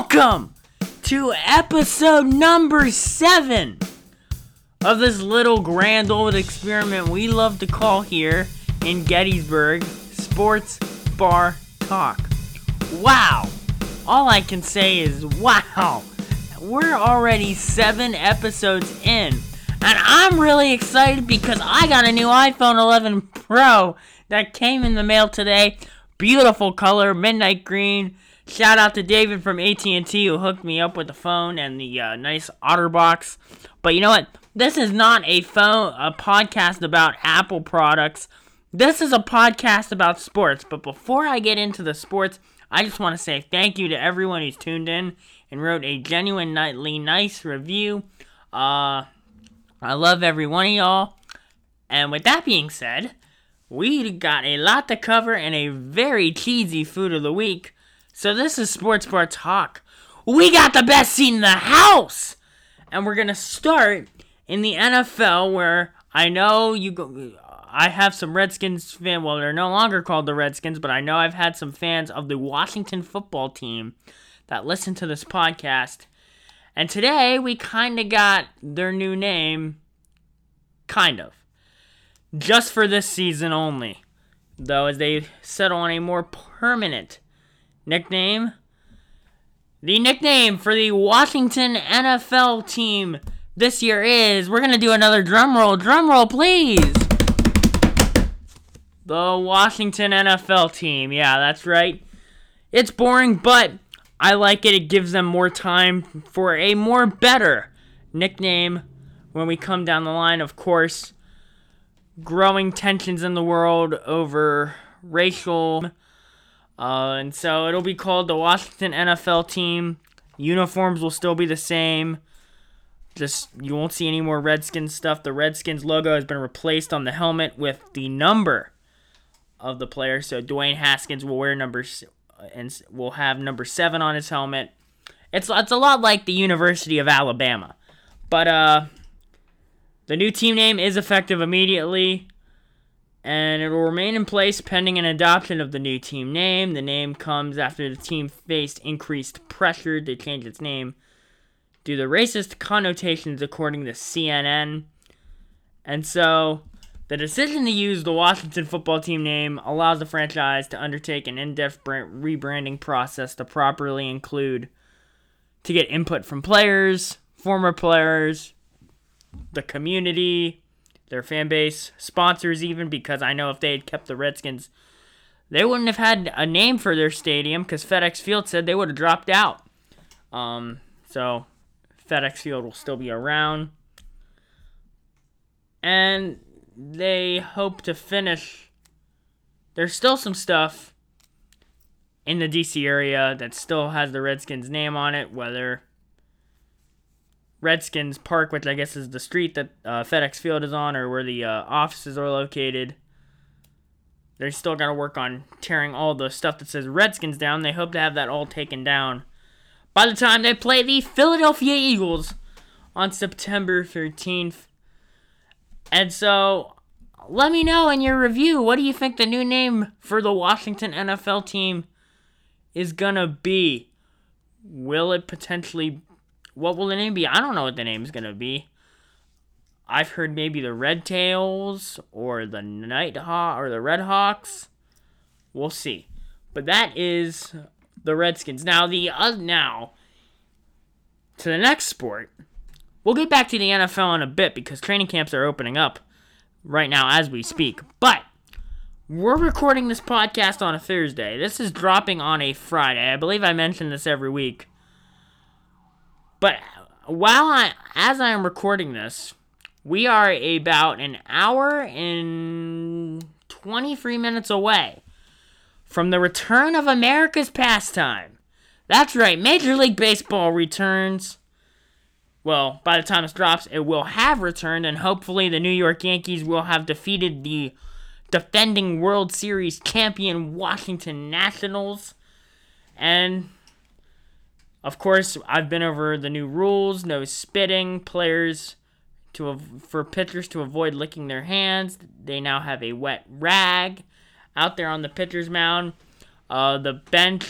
Welcome to episode number 7 of this little grand old experiment we love to call here in Gettysburg Sports Bar Talk. Wow! All I can say is wow! We're already 7 episodes in, and I'm really excited because I got a new iPhone 11 Pro that came in the mail today. Beautiful color, midnight green. Shout out to David from AT&T who hooked me up with the phone and the nice OtterBox. But you know what? This is not a podcast about Apple products. This is a podcast about sports. But before I get into the sports, I just want to say thank you to everyone who's tuned in and wrote a genuinely nice review. I love every one of y'all. And with that being said, we got a lot to cover and a very cheesy food of the week. So this is Sports Bar Talk. We got the best seat in the house! And we're going to start in the NFL, where I know I have some Redskins fans. Well, they're no longer called the Redskins, but I know I've had some fans of the Washington football team that listen to this podcast. And today, we kind of got their new name. Kind of. Just for this season only, though, as they settle on a more permanent nickname. The nickname for the Washington NFL team this year is, we're going to do another drum roll please. The Washington NFL team, yeah, that's right. It's boring, but I like it. It gives them more time for a more better nickname when we come down the line, of course. Growing tensions in the world over racial, and so it'll be called the Washington NFL team. Uniforms will still be the same, just you won't see any more Redskins stuff. The Redskins logo has been replaced on the helmet with the number of the player, so Dwayne Haskins will wear numbers and will have number 7 on his helmet. It's a lot like the University of Alabama, but the new team name is effective immediately, and it will remain in place pending an adoption of the new team name. The name comes after the team faced increased pressure to change its name due to racist connotations, according to CNN. And so, the decision to use the Washington football team name allows the franchise to undertake an in-depth rebranding process to properly include, to get input from players, former players, the community, their fan base, sponsors even, because I know if they had kept the Redskins, they wouldn't have had a name for their stadium because FedEx Field said they would have dropped out. So FedEx Field will still be around. And they hope to finish. There's still some stuff in the D.C. area that still has the Redskins name on it, whether Redskins Park, which I guess is the street that FedEx Field is on, or where the offices are located. They're still going to work on tearing all the stuff that says Redskins down. They hope to have that all taken down by the time they play the Philadelphia Eagles on September 13th. And so, let me know in your review, what do you think the new name for the Washington NFL team is going to be? Will it potentially be? What will the name be? I don't know what the name's going to be. I've heard maybe the Red Tails or the Nighthawk or the Red Hawks. We'll see. But that is the Redskins. Now, now to the next sport. We'll get back to the NFL in a bit because training camps are opening up right now as we speak. But we're recording this podcast on a Thursday. This is dropping on a Friday. I believe I mention this every week. But as I am recording this, we are about an hour and 23 minutes away from the return of America's pastime. That's right, Major League Baseball returns. Well, by the time this drops, it will have returned, and hopefully the New York Yankees will have defeated the defending World Series champion Washington Nationals. And of course, I've been over the new rules, no spitting, for pitchers to avoid licking their hands. They now have a wet rag out there on the pitcher's mound. The bench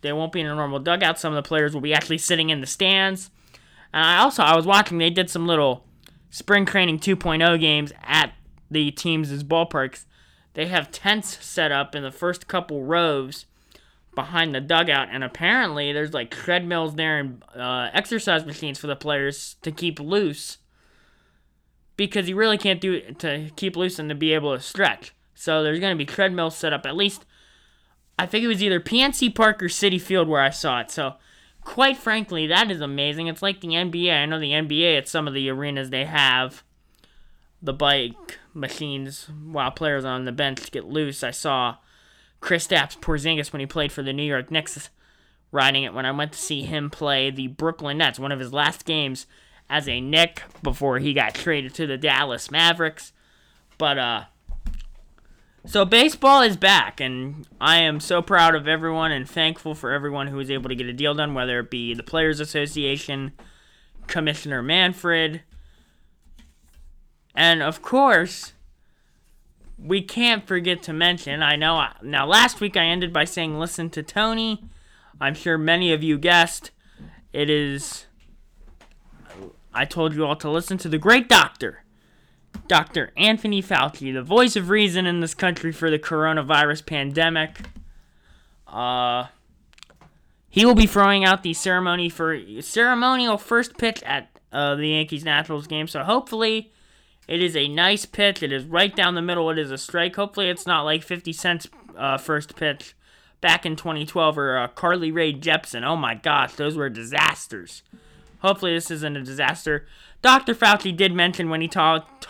They won't be in a normal dugout. Some of the players will be actually sitting in the stands. And I was watching, they did some little spring training 2.0 games at the teams' ballparks. They have tents set up in the first couple rows behind the dugout, and apparently there's like treadmills there and exercise machines for the players to keep loose, because you really can't do it to keep loose and to be able to stretch. So there's going to be treadmills set up at least. I think it was either PNC Park or Citi Field where I saw it. So quite frankly, that is amazing. It's like the NBA. I know the NBA at some of the arenas they have the bike machines while players on the bench get loose. I saw Chris Stapp's Porzingis when he played for the New York Knicks riding it when I went to see him play the Brooklyn Nets, one of his last games as a Knick before he got traded to the Dallas Mavericks. But, so baseball is back, and I am so proud of everyone and thankful for everyone who was able to get a deal done, whether it be the Players Association, Commissioner Manfred, and of course, we can't forget to mention, now last week I ended by saying listen to Tony. I'm sure many of you guessed. I told you all to listen to the great doctor, Dr. Anthony Fauci, the voice of reason in this country for the coronavirus pandemic. He will be throwing out the ceremonial first pitch at the Yankees Nationals game, so hopefully it is a nice pitch. It is right down the middle. It is a strike. Hopefully it's not like 50 Cent's first pitch back in 2012 or Carly Rae Jepsen. Oh my gosh, those were disasters. Hopefully this isn't a disaster. Dr. Fauci did mention when he talked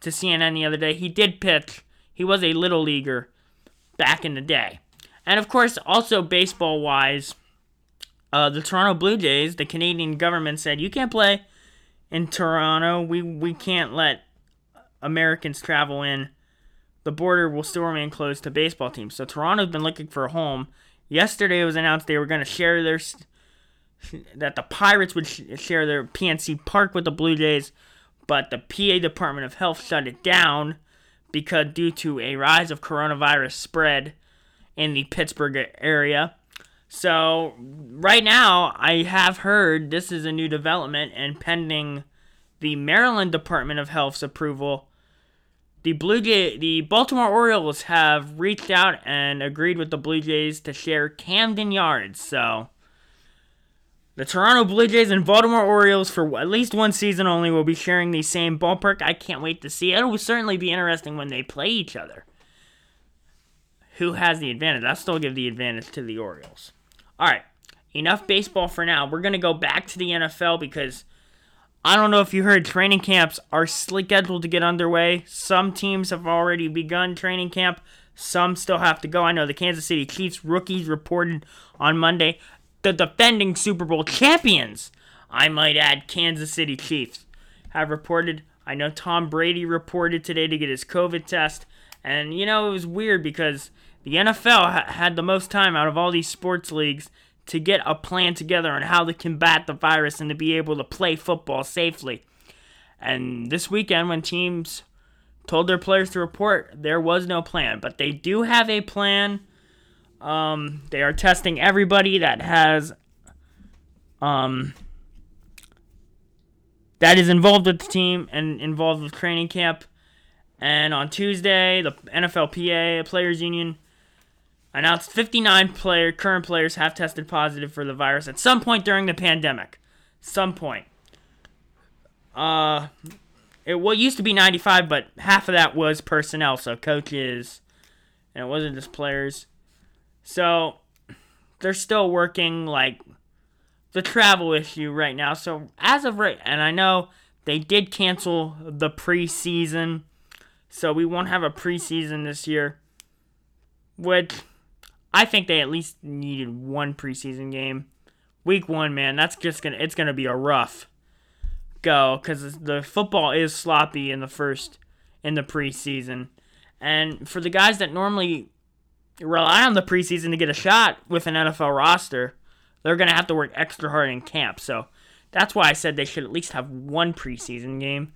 to CNN the other day, he did pitch. He was a little leaguer back in the day. And of course, also baseball-wise, the Toronto Blue Jays, the Canadian government said, you can't play in Toronto. We can't let Americans travel in. The border will still remain closed to baseball teams. So Toronto's been looking for a home. Yesterday it was announced they were going to share that the Pirates would share their PNC Park with the Blue Jays, but the PA Department of Health shut it down because due to a rise of coronavirus spread in the Pittsburgh area. So, right now, I have heard this is a new development, and pending the Maryland Department of Health's approval, the Baltimore Orioles have reached out and agreed with the Blue Jays to share Camden Yards. So, the Toronto Blue Jays and Baltimore Orioles for at least one season only will be sharing the same ballpark. I can't wait to see. It'll certainly be interesting when they play each other. Who has the advantage? I'll still give the advantage to the Orioles. All right, enough baseball for now. We're going to go back to the NFL because I don't know if you heard, training camps are scheduled to get underway. Some teams have already begun training camp. Some still have to go. I know the Kansas City Chiefs rookies reported on Monday. The defending Super Bowl champions, I might add, Kansas City Chiefs, have reported. I know Tom Brady reported today to get his COVID test. And, it was weird because the NFL had the most time out of all these sports leagues to get a plan together on how to combat the virus and to be able to play football safely. And this weekend, when teams told their players to report, there was no plan. But they do have a plan. They are testing everybody that has that is involved with the team and involved with training camp. And on Tuesday, the NFLPA Players Union announced 59 current players have tested positive for the virus at some point during the pandemic. Some point. It used to be 95, but half of that was personnel, so coaches, and it wasn't just players. So they're still working, like, the travel issue right now. So as of right, and I know they did cancel the preseason. So we won't have a preseason this year, which I think they at least needed one preseason game. Week one, man, it's gonna be a rough go because the football is sloppy in the preseason, and for the guys that normally rely on the preseason to get a shot with an NFL roster, they're gonna have to work extra hard in camp. So that's why I said they should at least have one preseason game.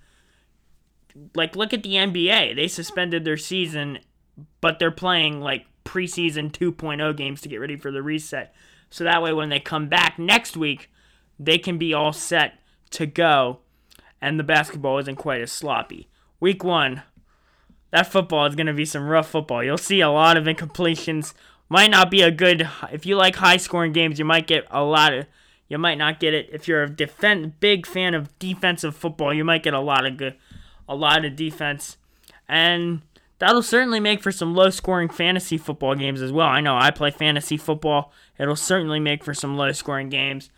Like, look at the NBA. They suspended their season, but they're playing, like, preseason 2.0 games to get ready for the reset. So that way when they come back next week, they can be all set to go, and the basketball isn't quite as sloppy. Week one, that football is going to be some rough football. You'll see a lot of incompletions. Might not be a good, if you like high-scoring games, you might get a lot of, you might not get it. If you're a big fan of defensive football, you might get a lot of defense. And that'll certainly make for some low-scoring fantasy football games as well. I know I play fantasy football. It'll certainly make for some low-scoring games.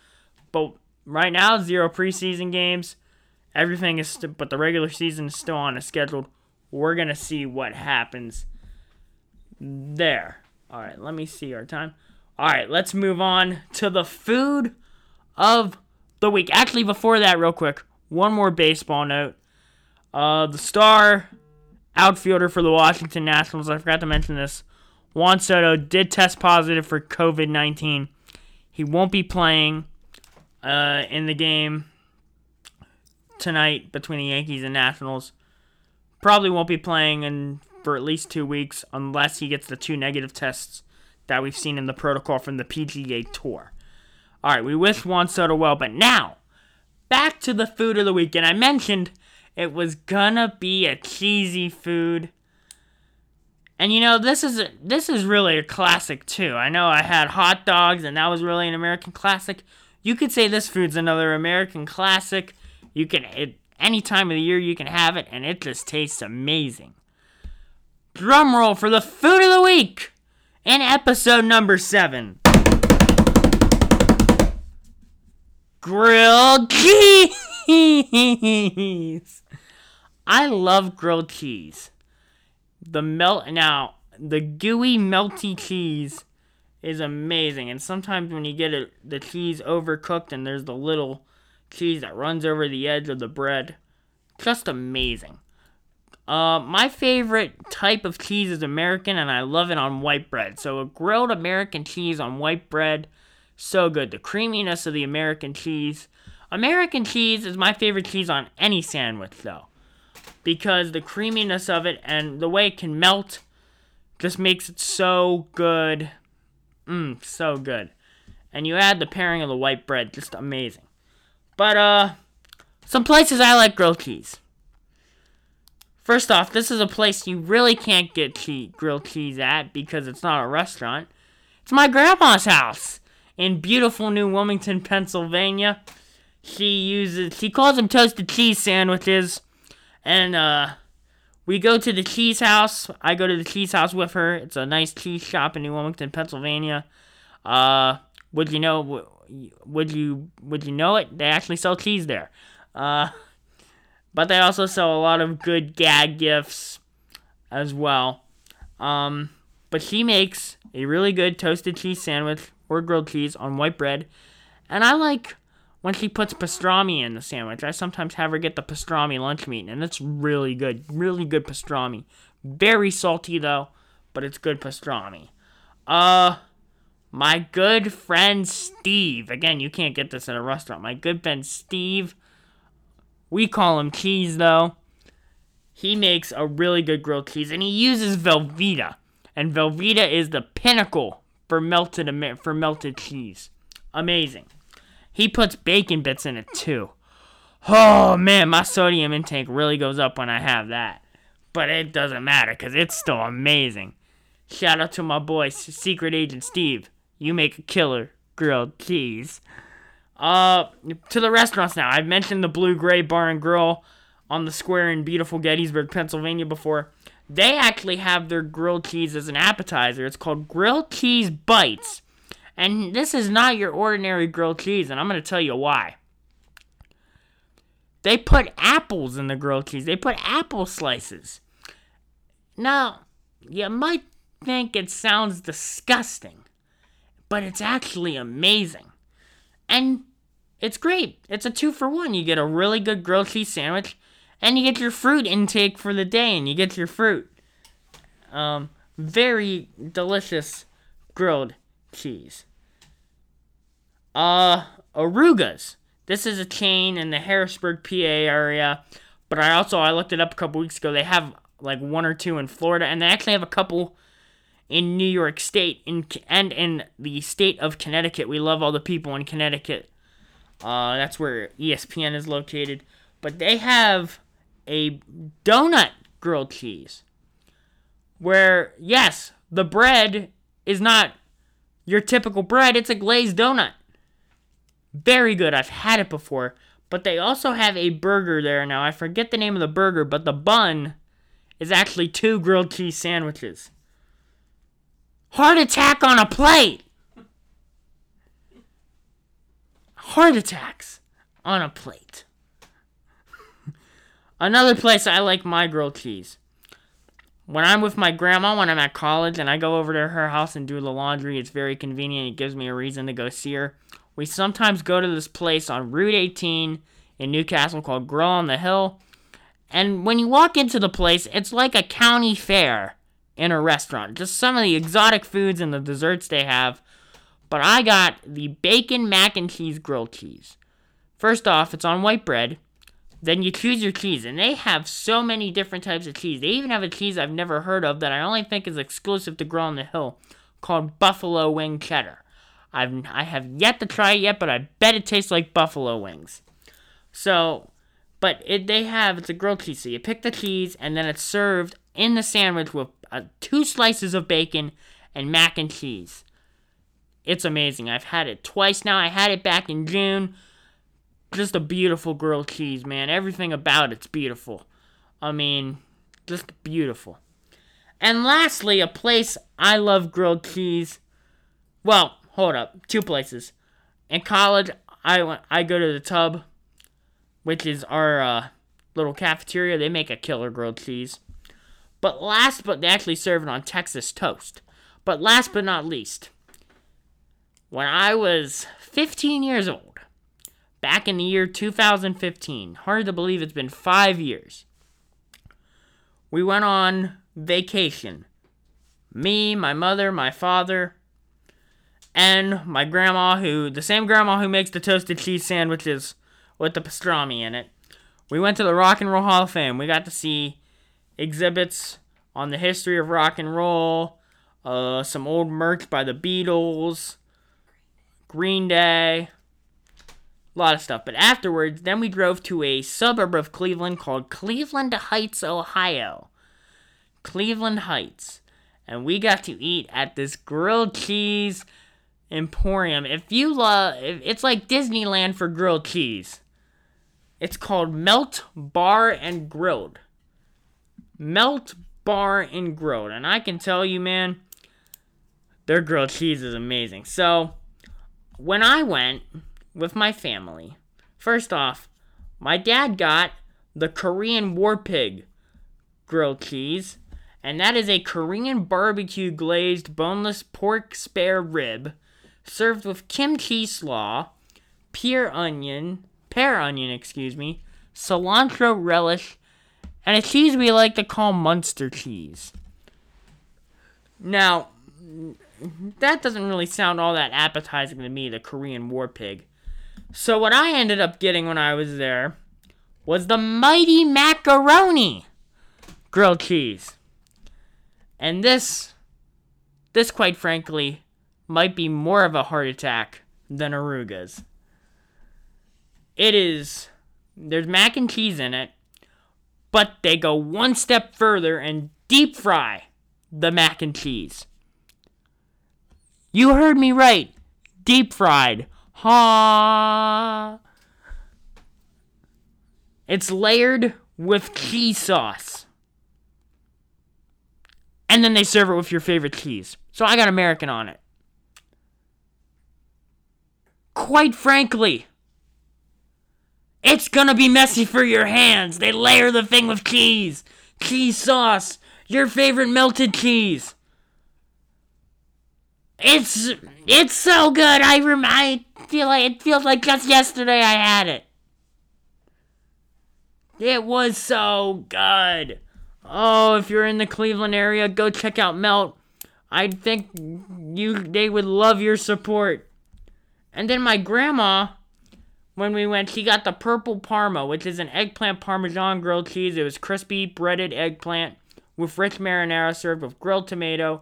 But right now, 0 preseason games. Everything is, but the regular season is still on a schedule. We're going to see what happens there. All right, let me see our time. All right, let's move on to the food of the week. Actually, before that, real quick, one more baseball note. The star outfielder for the Washington Nationals, I forgot to mention this, Juan Soto did test positive for COVID-19. He won't be playing in the game tonight between the Yankees and Nationals. Probably won't be playing for at least 2 weeks unless he gets the 2 negative tests that we've seen in the protocol from the PGA Tour. All right, we wish Juan Soto well, but now, back to the food of the week. And I mentioned it was gonna be a cheesy food. And you know, this is really a classic too. I know I had hot dogs and that was really an American classic. You could say this food's another American classic. You can, any time of the year you can have it and it just tastes amazing. Drum roll for the food of the week in episode number 7. Grilled cheese. I love grilled cheese. The gooey, melty cheese is amazing. And sometimes when you get the cheese overcooked and there's the little cheese that runs over the edge of the bread, just amazing. My favorite type of cheese is American, and I love it on white bread. So a grilled American cheese on white bread, so good. The creaminess of the American cheese. American cheese is my favorite cheese on any sandwich, though, because the creaminess of it and the way it can melt just makes it so good. So good. And you add the pairing of the white bread, just amazing. But, some places I like grilled cheese. First off, this is a place you really can't get grilled cheese at because it's not a restaurant. It's my grandma's house in beautiful New Wilmington, Pennsylvania. She calls them toasted cheese sandwiches. And we go to the cheese house. I go to the cheese house with her. It's a nice cheese shop in New Wilmington, Pennsylvania. Would you know it? They actually sell cheese there. But they also sell a lot of good gag gifts as well. But she makes a really good toasted cheese sandwich or grilled cheese on white bread. And I like when she puts pastrami in the sandwich. I sometimes have her get the pastrami lunch meat, and it's really good. Really good pastrami. Very salty, though, but it's good pastrami. My good friend Steve. Again, you can't get this at a restaurant. My good friend Steve. We call him Cheese, though. He makes a really good grilled cheese, and he uses Velveeta. And Velveeta is the pinnacle for melted cheese. Amazing. He puts bacon bits in it, too. Oh, man, my sodium intake really goes up when I have that. But it doesn't matter, because it's still amazing. Shout out to my boy, Secret Agent Steve. You make a killer grilled cheese. To the restaurants now. I've mentioned the Blue Gray Bar and Grill on the square in beautiful Gettysburg, Pennsylvania before. They actually have their grilled cheese as an appetizer. It's called Grilled Cheese Bites. And this is not your ordinary grilled cheese, and I'm going to tell you why. They put apples in the grilled cheese. They put apple slices. Now, you might think it sounds disgusting, but it's actually amazing. And it's great. It's a 2-for-1. You get a really good grilled cheese sandwich, and you get your fruit intake for the day, and you get your fruit. Very delicious grilled cheese. Arooga's. This is a chain in the Harrisburg, PA area, but I looked it up a couple weeks ago. They have like 1 or 2 in Florida, and they actually have a couple in New York State and in the state of Connecticut. We love all the people in Connecticut. That's where ESPN is located. But they have a donut grilled cheese where, yes, the bread is not your typical bread. It's a glazed donut. Very good. I've had it before. But they also have a burger there now. I forget the name of the burger, but the bun is actually two grilled cheese sandwiches. Heart attack on a plate! Heart attacks on a plate. Another place I like my grilled cheese. When I'm with my grandma, when I'm at college, and I go over to her house and do the laundry, it's very convenient. It gives me a reason to go see her. We sometimes go to this place on Route 18 in Newcastle called Grill on the Hill. And when you walk into the place, it's like a county fair in a restaurant. Just some of the exotic foods and the desserts they have. But I got the bacon mac and cheese grilled cheese. First off, it's on white bread. Then you choose your cheese. And they have so many different types of cheese. They even have a cheese I've never heard of that I only think is exclusive to Grill on the Hill called Buffalo Wing Cheddar. I have yet to try it yet, but I bet it tastes like buffalo wings. So, but it's a grilled cheese. So you pick the cheese, and then it's served in the sandwich with two slices of bacon and mac and cheese. It's amazing. I've had it twice now. I had it back in June. Just a beautiful grilled cheese, man. Everything about it's beautiful. I mean, just beautiful. And lastly, a place I love grilled cheese. Well, hold up, two places. In college, I go to the Tub, which is our little cafeteria. They make a killer grilled cheese. But they actually serve it on Texas toast. But last but not least, when I was 15 years old, back in the year 2015, hard to believe it's been 5 years, we went on vacation. Me, my mother, my father, and my grandma, the same grandma who makes the toasted cheese sandwiches with the pastrami in it. We went to the Rock and Roll Hall of Fame. We got to see exhibits on the history of rock and roll, some old merch by the Beatles, Green Day, a lot of stuff. But afterwards, then we drove to a suburb of Cleveland called Cleveland Heights, Ohio. Cleveland Heights. And we got to eat at this grilled cheese emporium. It's like Disneyland for grilled cheese. It's called Melt Bar and Grilled. Melt Bar and Grilled. And I can tell you, man, their grilled cheese is amazing. So, when I went with my family, first off, my dad got the Korean War Pig grilled cheese. And that is a Korean barbecue glazed boneless pork spare rib served with kimchi slaw, pear onion, cilantro relish, and a cheese we like to call Munster cheese. Now, that doesn't really sound all that appetizing to me, the Korean War Pig. So what I ended up getting when I was there was the Mighty Macaroni grilled cheese. And this quite frankly might be more of a heart attack than Arooga's. There's mac and cheese in it, but they go one step further and deep fry the mac and cheese. You heard me right. Deep fried. Ha! It's layered with cheese sauce. And then they serve it with your favorite cheese. So I got American on it. Quite frankly, it's gonna be messy for your hands. They layer the thing with cheese, cheese sauce, your favorite melted cheese. It's so good. It feels like just yesterday I had it. It was so good. Oh, if you're in the Cleveland area, go check out Melt. I think they would love your support. And then my grandma, when we went, she got the Purple Parma, which is an eggplant parmesan grilled cheese. It was crispy, breaded eggplant with rich marinara served with grilled tomato,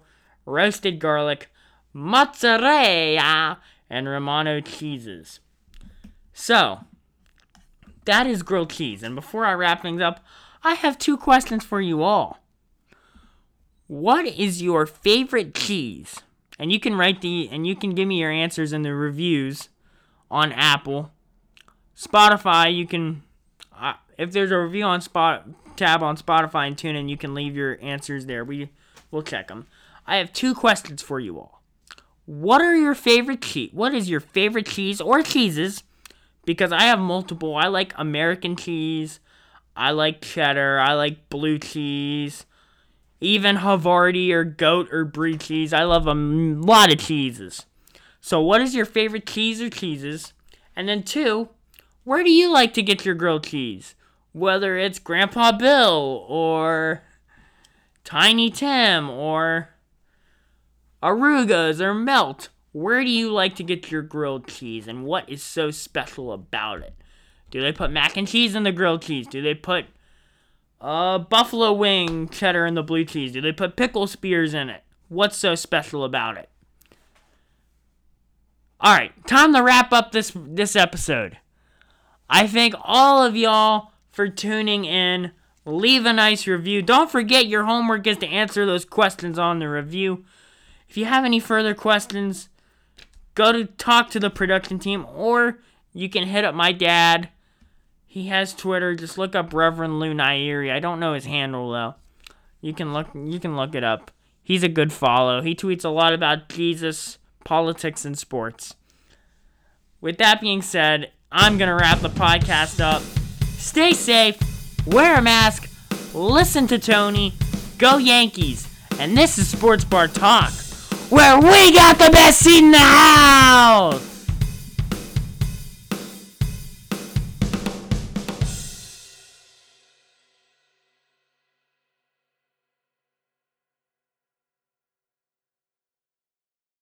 roasted garlic, mozzarella, and Romano cheeses. So, that is grilled cheese. And before I wrap things up, I have two questions for you all. What is your favorite cheese? And you can give me your answers in the reviews on Apple, Spotify. You can, if there's a review on tab on Spotify and TuneIn, you can leave your answers there. We'll check them. I have two questions for you all. What is your favorite cheese or cheeses? Because I have multiple. I like American cheese. I like cheddar. I like blue cheese. Even Havarti or goat or brie cheese. I love a lot of cheeses. So what is your favorite cheese or cheeses? And then two, where do you like to get your grilled cheese? Whether it's Grandpa Bill or Tiny Tim or Arooga's or Melt. Where do you like to get your grilled cheese and what is so special about it? Do they put mac and cheese in the grilled cheese? Do they put Buffalo Wing Cheddar in the blue cheese? Do they put pickle spears in it? What's so special about it? Alright, time to wrap up this episode. I thank all of y'all for tuning in. Leave a nice review. Don't forget your homework is to answer those questions on the review. If you have any further questions, go to talk to the production team, or you can hit up my dad. He has Twitter. Just look up Reverend Lou Nyeri. I don't know his handle though. You can look it up. He's a good follow. He tweets a lot about Jesus, politics, and sports. With that being said, I'm gonna wrap the podcast up. Stay safe, wear a mask, listen to Tony, go Yankees, and this is Sports Bar Talk, where we got the best seat in the house!